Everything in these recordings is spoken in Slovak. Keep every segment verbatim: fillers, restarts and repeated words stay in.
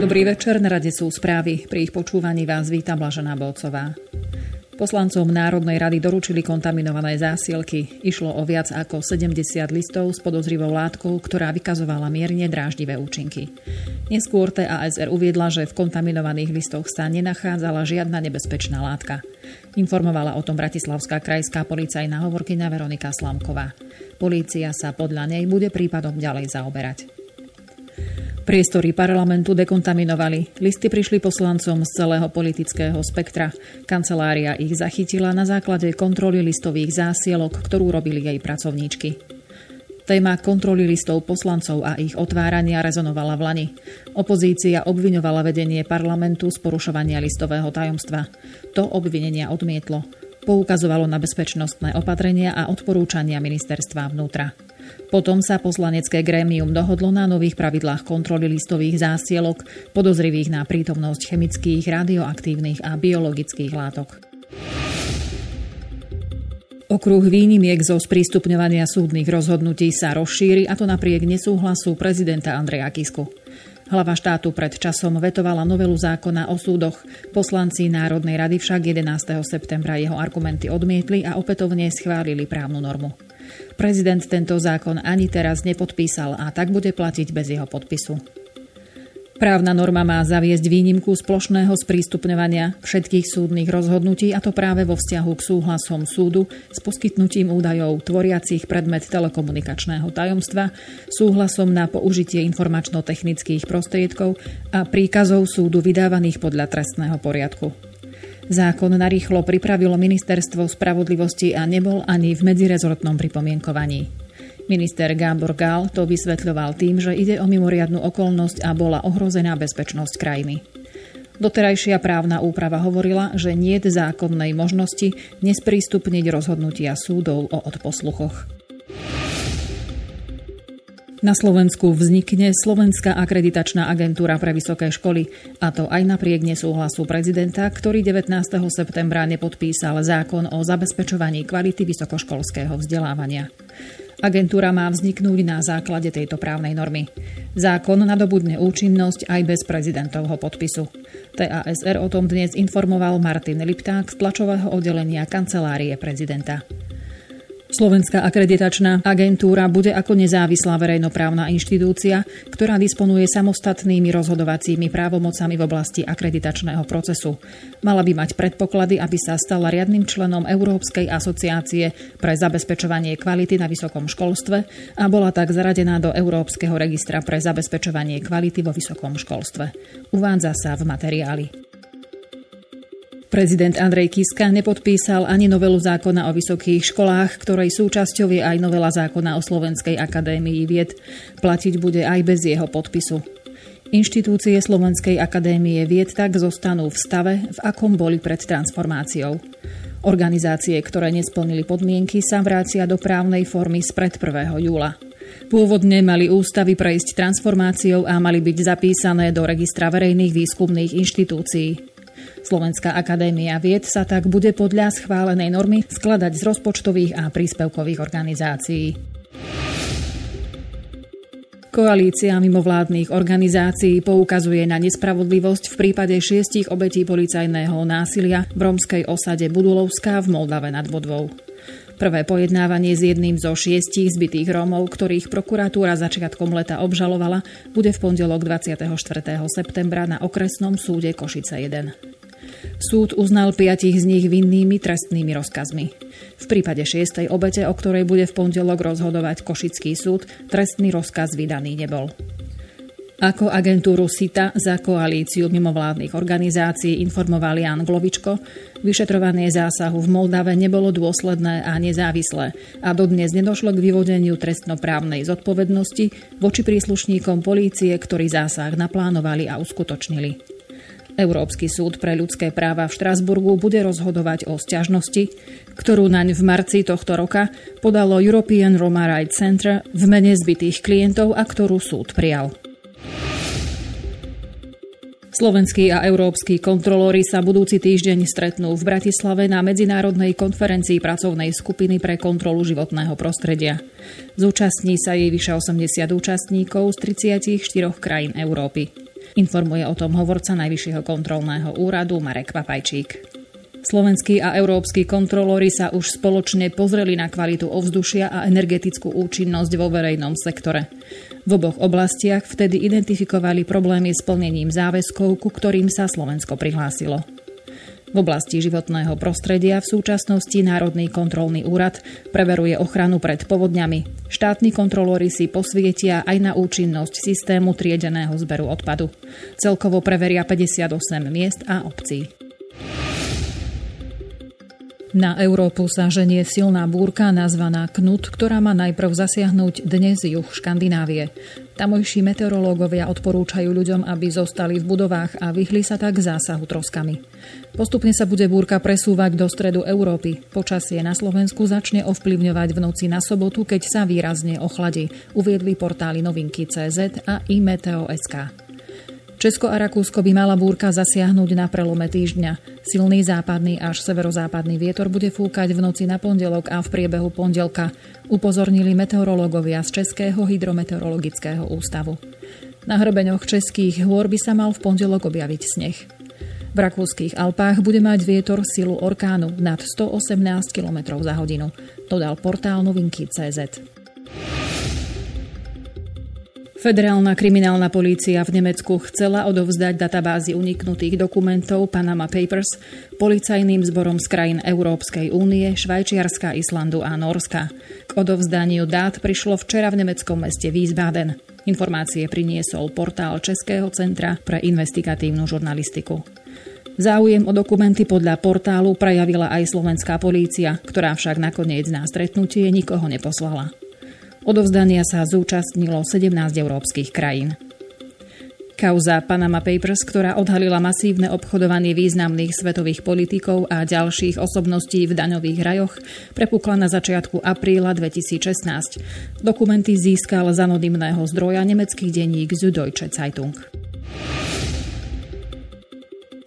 Dobrý večer, na rade sú správy. Pri ich počúvaní vás víta Blažena Bolcová. Poslancom Národnej rady doručili kontaminované zásielky. Išlo o viac ako sedemdesiat listov s podozrivou látkou, ktorá vykazovala mierne dráždivé účinky. Neskôr té á es er uviedla, že v kontaminovaných listoch sa nenachádzala žiadna nebezpečná látka. Informovala o tom bratislavská krajská policajná hovorkyňa Veronika Slámková. Polícia sa podľa nej bude prípadom ďalej zaoberať. Priestory parlamentu dekontaminovali. Listy prišli poslancom z celého politického spektra. Kancelária ich zachytila na základe kontroly listových zásielok, ktorú robili jej pracovníčky. Téma kontroly listov poslancov a ich otvárania rezonovala v lani. Opozícia obviňovala vedenie parlamentu z porušovania listového tajomstva. To obvinenia odmietlo. Poukazovalo na bezpečnostné opatrenia a odporúčania ministerstva vnútra. Potom sa poslanecké grémium dohodlo na nových pravidlách kontroly listových zásielok, podozrivých na prítomnosť chemických, radioaktívnych a biologických látok. Okruh výnimiek zo sprístupňovania súdnych rozhodnutí sa rozšíri, a to napriek nesúhlasu prezidenta Andreja Kisku. Hlava štátu pred časom vetovala novelu zákona o súdoch. Poslanci Národnej rady však jedenásteho septembra jeho argumenty odmietli a opätovne schválili právnu normu. Prezident tento zákon ani teraz nepodpísal a tak bude platiť bez jeho podpisu. Právna norma má zaviesť výnimku z plošného sprístupňovania všetkých súdnych rozhodnutí, a to práve vo vzťahu k súhlasom súdu s poskytnutím údajov tvoriacich predmet telekomunikačného tajomstva, súhlasom na použitie informačno-technických prostriedkov a príkazov súdu vydávaných podľa trestného poriadku. Zákon narýchlo pripravilo Ministerstvo spravodlivosti a nebol ani v medzirezortnom pripomienkovaní. Minister Gábor Gál to vysvetľoval tým, že ide o mimoriadnu okolnosť a bola ohrozená bezpečnosť krajiny. Doterajšia právna úprava hovorila, že niet zákonnej možnosti nesprístupniť rozhodnutia súdov o odposluchoch. Na Slovensku vznikne Slovenská akreditačná agentúra pre vysoké školy, a to aj napriek nesúhlasu prezidenta, ktorý devätnásteho septembra nepodpísal zákon o zabezpečovaní kvality vysokoškolského vzdelávania. Agentúra má vzniknúť na základe tejto právnej normy. Zákon nadobudne účinnosť aj bez prezidentovho podpisu. té á es er o tom dnes informoval Martin Lipták z tlačového oddelenia kancelárie prezidenta. Slovenská akreditačná agentúra bude ako nezávislá verejnoprávna inštitúcia, ktorá disponuje samostatnými rozhodovacími právomocami v oblasti akreditačného procesu. Mala by mať predpoklady, aby sa stala riadnym členom Európskej asociácie pre zabezpečovanie kvality na vysokom školstve a bola tak zaradená do Európskeho registra pre zabezpečovanie kvality vo vysokom školstve. Uvádza sa v materiáli. Prezident Andrej Kiska nepodpísal ani novelu zákona o vysokých školách, ktorej súčasťou je aj novela zákona o Slovenskej akadémii vied. Platiť bude aj bez jeho podpisu. Inštitúcie Slovenskej akadémie vied tak zostanú v stave, v akom boli pred transformáciou. Organizácie, ktoré nesplnili podmienky, sa vrácia do právnej formy spred prvého júla. Pôvodne mali ústavy prejsť transformáciou a mali byť zapísané do registra verejných výskumných inštitúcií. Slovenská akadémia vied sa tak bude podľa schválenej normy skladať z rozpočtových a príspevkových organizácií. Koalícia mimovládnych organizácií poukazuje na nespravodlivosť v prípade šiestich obetí policajného násilia v rómskej osade Budulovská v Moldave nad Bodvou. Prvé pojednávanie s jedným zo šiestich zbitých Rómov, ktorých prokuratúra začiatkom leta obžalovala, bude v pondelok dvadsiateho štvrtého septembra na okresnom súde Košice jeden. Súd uznal piatich z nich vinnými trestnými rozkazmi. V prípade šiestej obete, o ktorej bude v pondelok rozhodovať Košický súd, trestný rozkaz vydaný nebol. Ako agentúru es í té á za koalíciu mimovládnych organizácií informoval Ján Glovičko, vyšetrovanie zásahu v Moldave nebolo dôsledné a nezávislé a dodnes nedošlo k vyvodeniu trestnoprávnej zodpovednosti voči príslušníkom polície, ktorí zásah naplánovali a uskutočnili. Európsky súd pre ľudské práva v Štrasburgu bude rozhodovať o sťažnosti, ktorú naň v marci tohto roka podalo European Roma Rights Center v mene zbitých klientov a ktorú súd prijal. Slovenskí a európski kontrolóri sa budúci týždeň stretnú v Bratislave na medzinárodnej konferencii pracovnej skupiny pre kontrolu životného prostredia. Zúčastní sa jej vyše osemdesiat účastníkov z tridsiatich štyroch krajín Európy. Informuje o tom hovorca Najvyššieho kontrolného úradu Marek Papajčík. Slovenskí a európski kontrolóri sa už spoločne pozreli na kvalitu ovzdušia a energetickú účinnosť vo verejnom sektore. V oboch oblastiach vtedy identifikovali problémy s plnením záväzkov, ku ktorým sa Slovensko prihlásilo. V oblasti životného prostredia v súčasnosti Národný kontrolný úrad preveruje ochranu pred povodňami. Štátni kontrolóri si posvietia aj na účinnosť systému triedeného zberu odpadu. Celkovo preveria päťdesiatosem miest a obcí. Na Európu sa ženie silná búrka nazvaná Knut, ktorá má najprv zasiahnuť dnes juh Škandinávie. Tamojší meteorológovia odporúčajú ľuďom, aby zostali v budovách a vyhli sa tak zásahu troskami. Postupne sa bude búrka presúvať do stredu Európy. Počasie na Slovensku začne ovplyvňovať v noci na sobotu, keď sa výrazne ochladí, uviedli portály novinky bodka cé zet a i meteo bodka es ká. Česko a Rakúsko by mala búrka zasiahnuť na prelome týždňa. Silný západný až severozápadný vietor bude fúkať v noci na pondelok a v priebehu pondelka, upozornili meteorológovia z Českého hydrometeorologického ústavu. Na hrbeňoch českých hôr by sa mal v pondelok objaviť sneh. V rakúskych Alpách bude mať vietor silu orkánu nad stoosemnásť kilometrov za hodinu, dodal portál novinky bodka cé zet. Federálna kriminálna polícia v Nemecku chcela odovzdať databázy uniknutých dokumentov Panama Papers policajným zborom z krajín Európskej únie, Švajčiarska, Islandu a Nórska. K odovzdaniu dát prišlo včera v nemeckom meste Wiesbaden. Informácie priniesol portál Českého centra pre investigatívnu žurnalistiku. Záujem o dokumenty podľa portálu prejavila aj slovenská polícia, ktorá však nakoniec na stretnutie nikoho neposlala. Odovzdania sa zúčastnilo sedemnásť európskych krajín. Kauza Panama Papers, ktorá odhalila masívne obchodovanie významných svetových politikov a ďalších osobností v daňových rajoch, prepukla na začiatku apríla dvetisícšestnásť. Dokumenty získal z anonymného zdroja nemecký denník Süddeutsche Zeitung.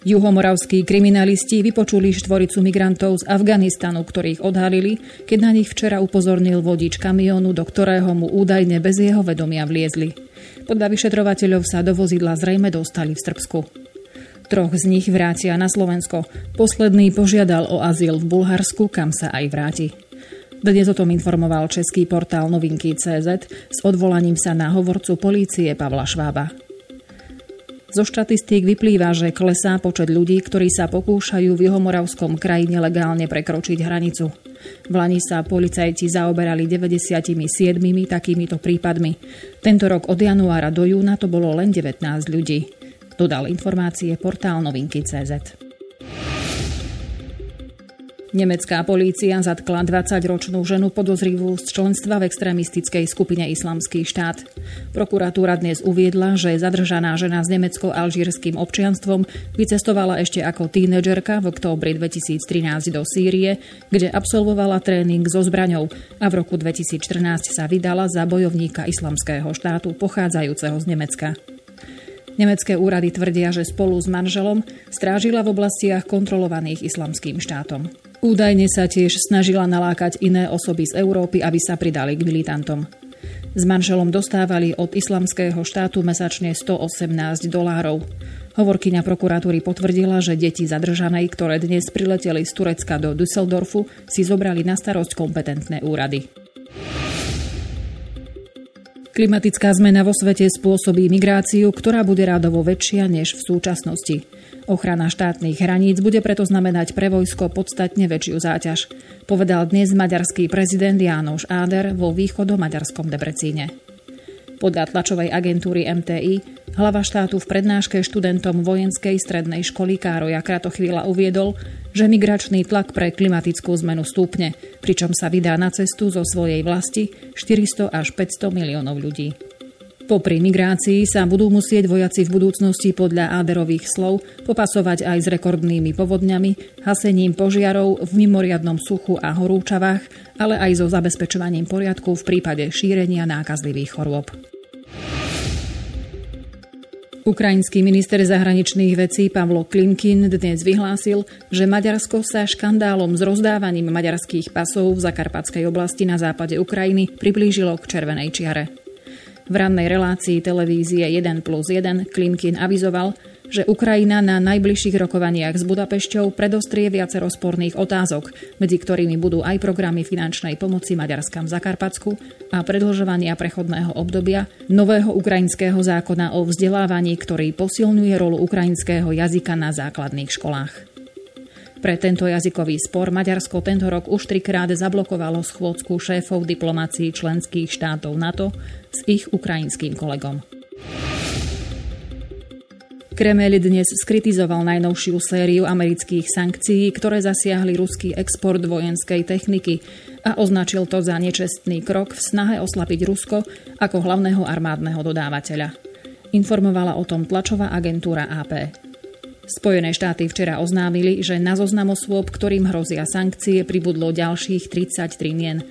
Juhomoravskí kriminalisti vypočuli štvoricu migrantov z Afganistanu, ktorých odhalili, keď na nich včera upozornil vodič kamiónu, do ktorého mu údajne bez jeho vedomia vliezli. Podľa vyšetrovateľov sa do vozidla zrejme dostali v Srbsku. Troch z nich vrátia na Slovensko. Posledný požiadal o azyl v Bulharsku, kam sa aj vráti. Dnes o tom informoval český portál novinky bodka cé zet s odvolaním sa na hovorcu polície Pavla Švába. Zo štatistík vyplýva, že klesá počet ľudí, ktorí sa pokúšajú v juhomoravskom kraji nelegálne prekročiť hranicu. V Lani sa policajti zaoberali deväťdesiatsedem takýmito prípadmi. Tento rok od januára do júna to bolo len devätnásť ľudí, dodal informácie portál novinky bodka cé zet. Nemecká polícia zatkla dvadsaťročnú ženu podozrivú z členstva v extrémistickej skupine Islamský štát. Prokuratúra dnes uviedla, že zadržaná žena s nemecko-alžírskym občianstvom vycestovala ešte ako tínedžerka v októbri dvetisíctrinásť do Sýrie, kde absolvovala tréning so zbraňou a v roku dvetisícštrnásť sa vydala za bojovníka Islamského štátu pochádzajúceho z Nemecka. Nemecké úrady tvrdia, že spolu s manželom strážila v oblastiach kontrolovaných Islamským štátom. Údajne sa tiež snažila nalákať iné osoby z Európy, aby sa pridali k militantom. S manželom dostávali od Islamského štátu mesačne stoosemnásť dolárov. Hovorkyňa prokuratúry potvrdila, že deti zadržanej, ktoré dnes prileteli z Turecka do Düsseldorfu, si zobrali na starosť kompetentné úrady. Klimatická zmena vo svete spôsobí migráciu, ktorá bude rádovo väčšia než v súčasnosti. Ochrana štátnych hraníc bude preto znamenať pre vojsko podstatne väčšiu záťaž, povedal dnes maďarský prezident János Áder vo východomaďarskom Debrecíne. Podľa tlačovej agentúry em té í hlava štátu v prednáške študentom vojenskej strednej školy Károja Kratochvila uviedol, že migračný tlak pre klimatickú zmenu stúpne, pričom sa vydá na cestu zo svojej vlasti štyristo až päťsto miliónov ľudí. Popri migrácii sa budú musieť vojaci v budúcnosti podľa Áderových slov popasovať aj s rekordnými povodňami, hasením požiarov v mimoriadnom suchu a horúčavách, ale aj so zabezpečovaním poriadku v prípade šírenia nákazlivých chorôb. Ukrajinský minister zahraničných vecí Pavlo Klinkín dnes vyhlásil, že Maďarsko sa škandálom s rozdávaním maďarských pasov v Zakarpatskej oblasti na západe Ukrajiny priblížilo k červenej čiare. V rannej relácii televízie jeden plus jeden Klinkín avizoval, že Ukrajina na najbližších rokovaniach s Budapešťou predostrie viacero sporných otázok, medzi ktorými budú aj programy finančnej pomoci Maďarskám Zakarpatsku a predĺžovania prechodného obdobia, nového ukrajinského zákona o vzdelávaní, ktorý posilňuje rolu ukrajinského jazyka na základných školách. Pre tento jazykový spor Maďarsko tento rok už trikrát zablokovalo schôdzku šéfov diplomácií členských štátov NATO s ich ukrajinským kolegom. Kremeľ dnes skritizoval najnovšiu sériu amerických sankcií, ktoré zasiahli ruský export vojenskej techniky a označil to za nečestný krok v snahe oslabiť Rusko ako hlavného armádneho dodávateľa. Informovala o tom tlačová agentúra á pé. Spojené štáty včera oznámili, že na zoznam osôb, ktorým hrozia sankcie, pribudlo ďalších tridsaťtri mien.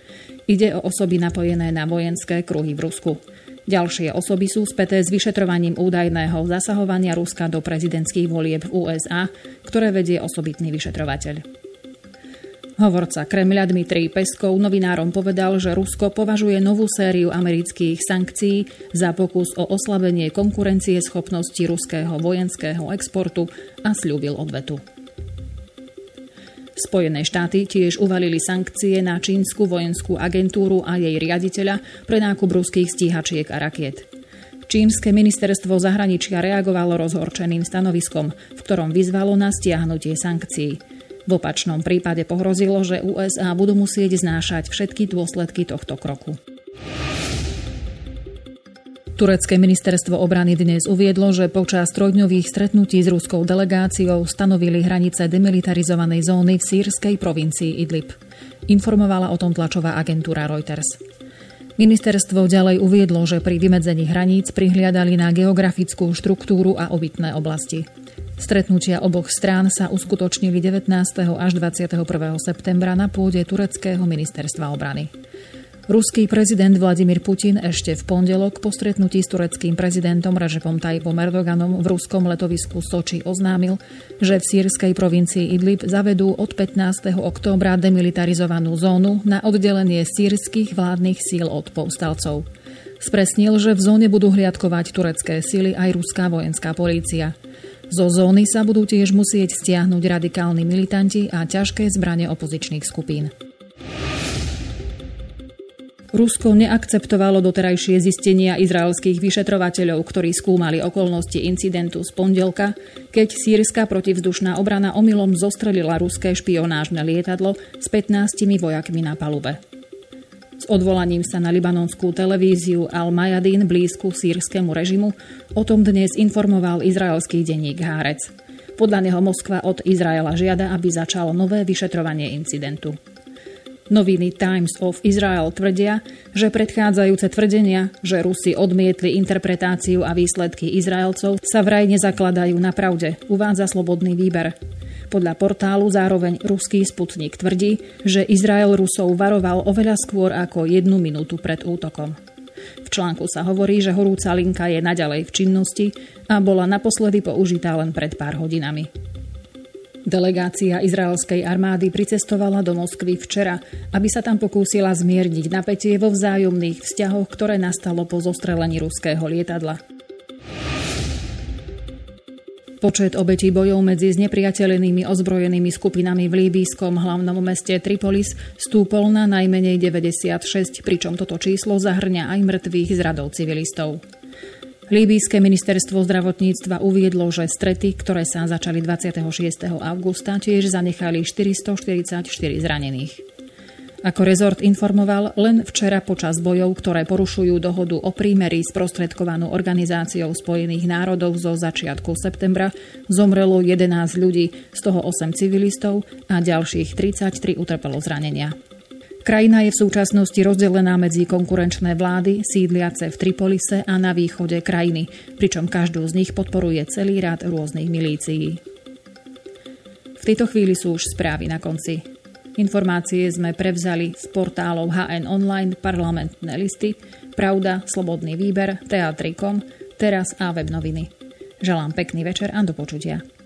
Ide o osoby napojené na vojenské kruhy v Rusku. Ďalšie osoby sú späté s vyšetrovaním údajného zasahovania Ruska do prezidentských volieb v ú es á, ktoré vedie osobitný vyšetrovateľ. Hovorca Kremľa Dmitrij Peskov novinárom povedal, že Rusko považuje novú sériu amerických sankcií za pokus o oslabenie konkurencie schopnosti ruského vojenského exportu a sľúbil odvetu. Spojené štáty tiež uvalili sankcie na čínsku vojenskú agentúru a jej riaditeľa pre nákup ruských stíhačiek a rakiet. Čínske ministerstvo zahraničia reagovalo rozhorčeným stanoviskom, v ktorom vyzvalo na stiahnutie sankcií. V opačnom prípade pohrozilo, že ú es á budú musieť znášať všetky dôsledky tohto kroku. Turecké ministerstvo obrany dnes uviedlo, že počas trojdňových stretnutí s ruskou delegáciou stanovili hranice demilitarizovanej zóny v sýrskej provincii Idlib. Informovala o tom tlačová agentúra Reuters. Ministerstvo ďalej uviedlo, že pri vymedzení hraníc prihliadali na geografickú štruktúru a obytné oblasti. Stretnutia oboch strán sa uskutočnili devätnásteho až dvadsiateho prvého septembra na pôde tureckého ministerstva obrany. Ruský prezident Vladimír Putin ešte v pondelok po stretnutí s tureckým prezidentom Recepom Tayyipom Erdoganom v ruskom letovisku Soči oznámil, že v sýrskej provincii Idlib zavedú od pätnásteho októbra demilitarizovanú zónu na oddelenie sýrskych vládnych síl od povstalcov. Spresnil, že v zóne budú hliadkovať turecké síly aj ruská vojenská polícia. Zo zóny sa budú tiež musieť stiahnuť radikálni militanti a ťažké zbrane opozičných skupín. Rusko neakceptovalo doterajšie zistenia izraelských vyšetrovateľov, ktorí skúmali okolnosti incidentu z pondelka, keď sýrska protivzdušná obrana omylom zostrelila ruské špionážne lietadlo s pätnástimi vojakmi na palube. S odvolaním sa na libanonskú televíziu Al-Mayadin blízku sýrskému režimu o tom dnes informoval izraelský denník Haaretz. Podľa neho Moskva od Izraela žiada, aby začalo nové vyšetrovanie incidentu. Noviny Times of Israel tvrdia, že predchádzajúce tvrdenia, že Rusi odmietli interpretáciu a výsledky Izraelcov, sa vraj nezakladajú na pravde, uvádza Slobodný výber. Podľa portálu zároveň ruský Sputnik tvrdí, že Izrael Rusov varoval oveľa skôr ako jednu minútu pred útokom. V článku sa hovorí, že horúca linka je naďalej v činnosti a bola naposledy použitá len pred pár hodinami. Delegácia izraelskej armády pricestovala do Moskvy včera, aby sa tam pokúsila zmierniť napätie vo vzájomných vzťahoch, ktoré nastalo po zostrelení ruského lietadla. Počet obetí bojov medzi znepriateľenými ozbrojenými skupinami v líbijskom hlavnom meste Tripolis stúpol na najmenej deväťdesiatšesť, pričom toto číslo zahrňa aj mŕtvych z radov civilistov. Líbijské ministerstvo zdravotníctva uviedlo, že strety, ktoré sa začali dvadsiateho šiesteho augusta, tiež zanechali štyristoštyridsaťštyri zranených. Ako rezort informoval, len včera počas bojov, ktoré porušujú dohodu o prímeri sprostredkovanú Organizáciou spojených národov zo začiatku septembra, zomrelo jedenásť ľudí, z toho osem civilistov a ďalších tridsaťtri utrpelo zranenia. Krajina je v súčasnosti rozdelená medzi konkurenčné vlády, sídliace v Tripolise a na východe krajiny, pričom každú z nich podporuje celý rad rôznych milícií. V tejto chvíli sú už správy na konci. Informácie sme prevzali z portálov há en Online, Parlamentné listy, Pravda, Slobodný výber, teatri bodka com, Teraz a Web noviny. Želám pekný večer a do počutia.